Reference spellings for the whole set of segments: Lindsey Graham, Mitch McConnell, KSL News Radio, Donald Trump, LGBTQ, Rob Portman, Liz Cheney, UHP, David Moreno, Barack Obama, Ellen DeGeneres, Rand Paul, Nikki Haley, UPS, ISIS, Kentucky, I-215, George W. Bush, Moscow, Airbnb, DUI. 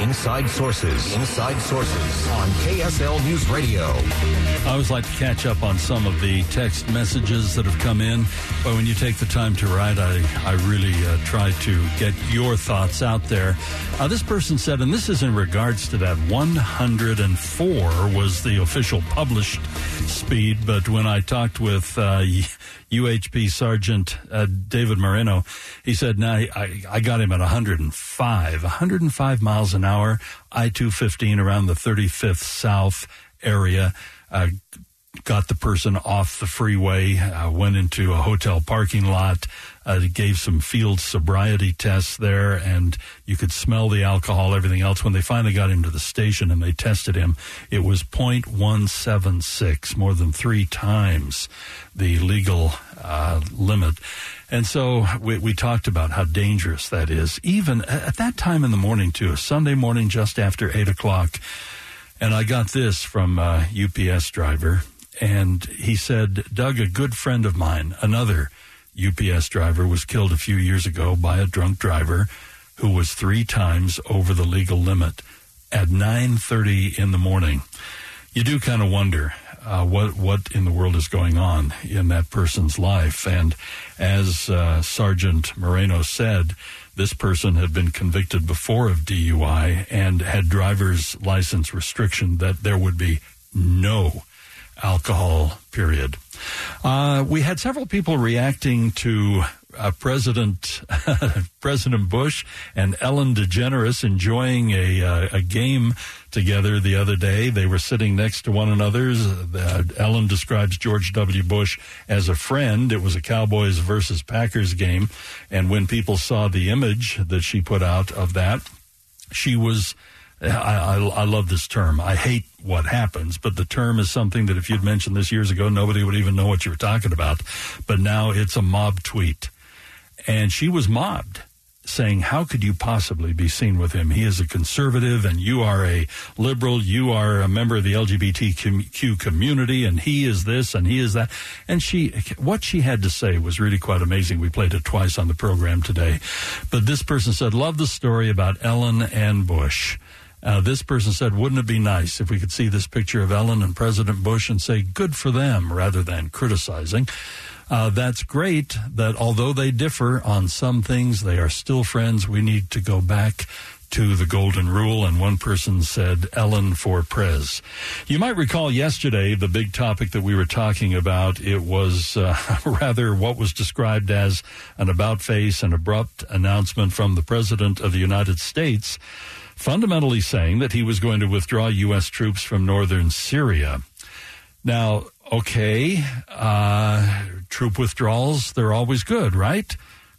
Inside Sources on KSL News Radio. I always like to catch up on some of the text messages that have come in. But when you take the time to write, I really try to get your thoughts out there. This person said, and this is in regards to that 104 was the official published speed. But when I talked with UHP Sergeant David Moreno, he said, "Now I got him at 105 miles an hour, I-215 around the 35th South area. Got the person off the freeway, went into a hotel parking lot, gave some field sobriety tests there, and you could smell the alcohol, everything else. When they finally got him to the station and they tested him, it was 0.176, more than 3 times the legal limit. And so we talked about how dangerous that is, even at that time in the morning, too, a Sunday morning just after 8 o'clock. And I got this from a UPS driver, and he said, "Doug, a good friend of mine, another UPS driver, was killed a few years ago by a drunk driver who was 3 times over the legal limit at 9:30 in the morning." You do kind of wonder what in the world is going on in that person's life. And as Sergeant Moreno said, this person had been convicted before of DUI and had driver's license restriction that there would be no alcohol period. We had several people reacting to President Bush and Ellen DeGeneres enjoying a game together the other day. They were sitting next to one another. Ellen describes George W. Bush as a friend. It was a Cowboys versus Packers game. And when people saw the image that she put out of that, she was... I love this term. I hate what happens, but the term is something that if you'd mentioned this years ago, nobody would even know what you were talking about. But now it's a mob tweet. And she was mobbed, saying, "How could you possibly be seen with him? He is a conservative, and you are a liberal. You are a member of the LGBTQ community, and he is this, and he is that." And what she had to say was really quite amazing. We played it twice on the program today. But this person said, "Love the story about Ellen and Bush." This person said, "Wouldn't it be nice if we could see this picture of Ellen and President Bush and say, good for them," rather than criticizing. That's great that although they differ on some things, they are still friends. We need to go back to the golden rule. And one person said, "Ellen for Prez." You might recall yesterday, the big topic that we were talking about, it was rather what was described as an about-face, an abrupt announcement from the President of the United States, fundamentally saying that he was going to withdraw U.S. troops from northern Syria. Now, okay, troop withdrawals, they're always good, right?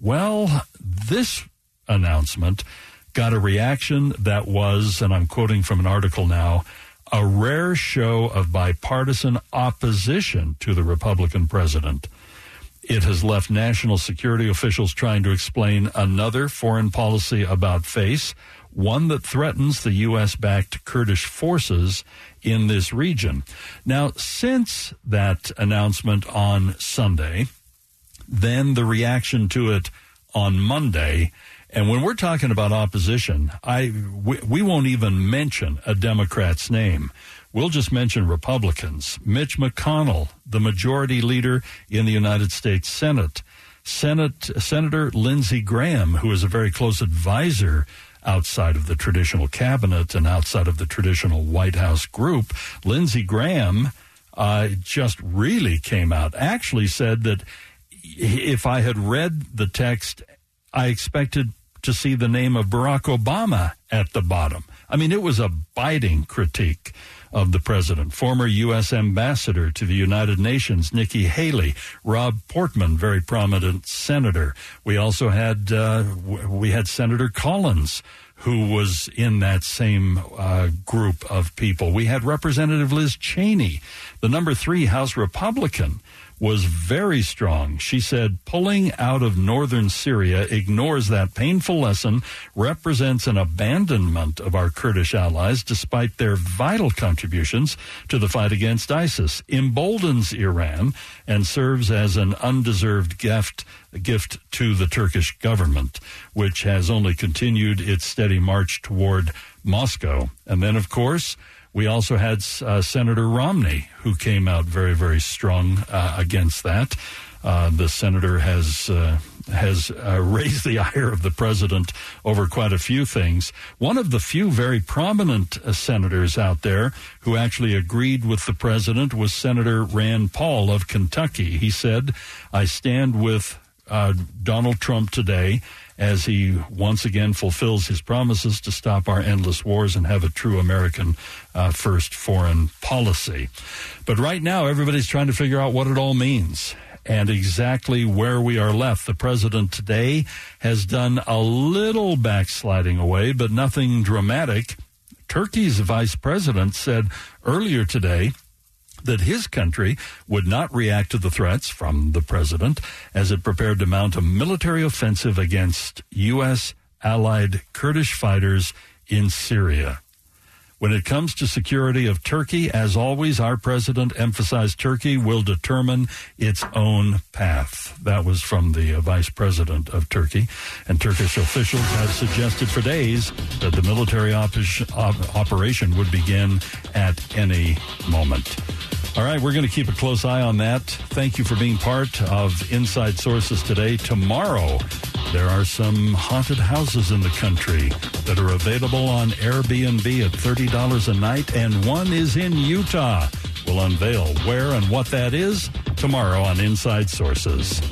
Well, this announcement got a reaction that was, and I'm quoting from an article now, "a rare show of bipartisan opposition to the Republican president. It has left national security officials trying to explain another foreign policy about face, one that threatens the U.S.-backed Kurdish forces in this region." Now, since that announcement on Sunday, then the reaction to it on Monday, and when we're talking about opposition, we won't even mention a Democrat's name. We'll just mention Republicans. Mitch McConnell, the majority leader in the United States Senate. Senator Lindsey Graham, who is a very close advisor outside of the traditional cabinet and outside of the traditional White House group. Lindsey Graham just really came out, actually said that if I had read the text, I expected to see the name of Barack Obama at the bottom. I mean, it was a biting critique of the president. Former U.S. ambassador to the United Nations, Nikki Haley, Rob Portman, very prominent senator. We also had we had Senator Collins, who was in that same group of people. We had Representative Liz Cheney, the number 3 House Republican, was very strong. She said, pulling out of northern Syria ignores that painful lesson, represents an abandonment of our Kurdish allies despite their vital contributions to the fight against ISIS, emboldens Iran, and serves as an undeserved gift to the Turkish government, which has only continued its steady march toward Moscow. And then, of course, we also had Senator Romney, who came out very, very strong against that. The senator has raised the ire of the president over quite a few things. One of the few very prominent senators out there who actually agreed with the president was Senator Rand Paul of Kentucky. He said, I stand with Donald Trump today as he once again fulfills his promises to stop our endless wars and have a true American first foreign policy. But right now, everybody's trying to figure out what it all means and exactly where we are left. The president today has done a little backsliding away, but nothing dramatic. Turkey's vice president said earlier today that his country would not react to the threats from the president as it prepared to mount a military offensive against U.S. allied Kurdish fighters in Syria. When it comes to security of Turkey, as always, our president emphasized Turkey will determine its own path. That was from the vice president of Turkey. And Turkish officials have suggested for days that the military operation would begin at any moment. All right, we're going to keep a close eye on that. Thank you for being part of Inside Sources today. Tomorrow, there are some haunted houses in the country that are available on Airbnb at $30 a night, and one is in Utah. We'll unveil where and what that is tomorrow on Inside Sources.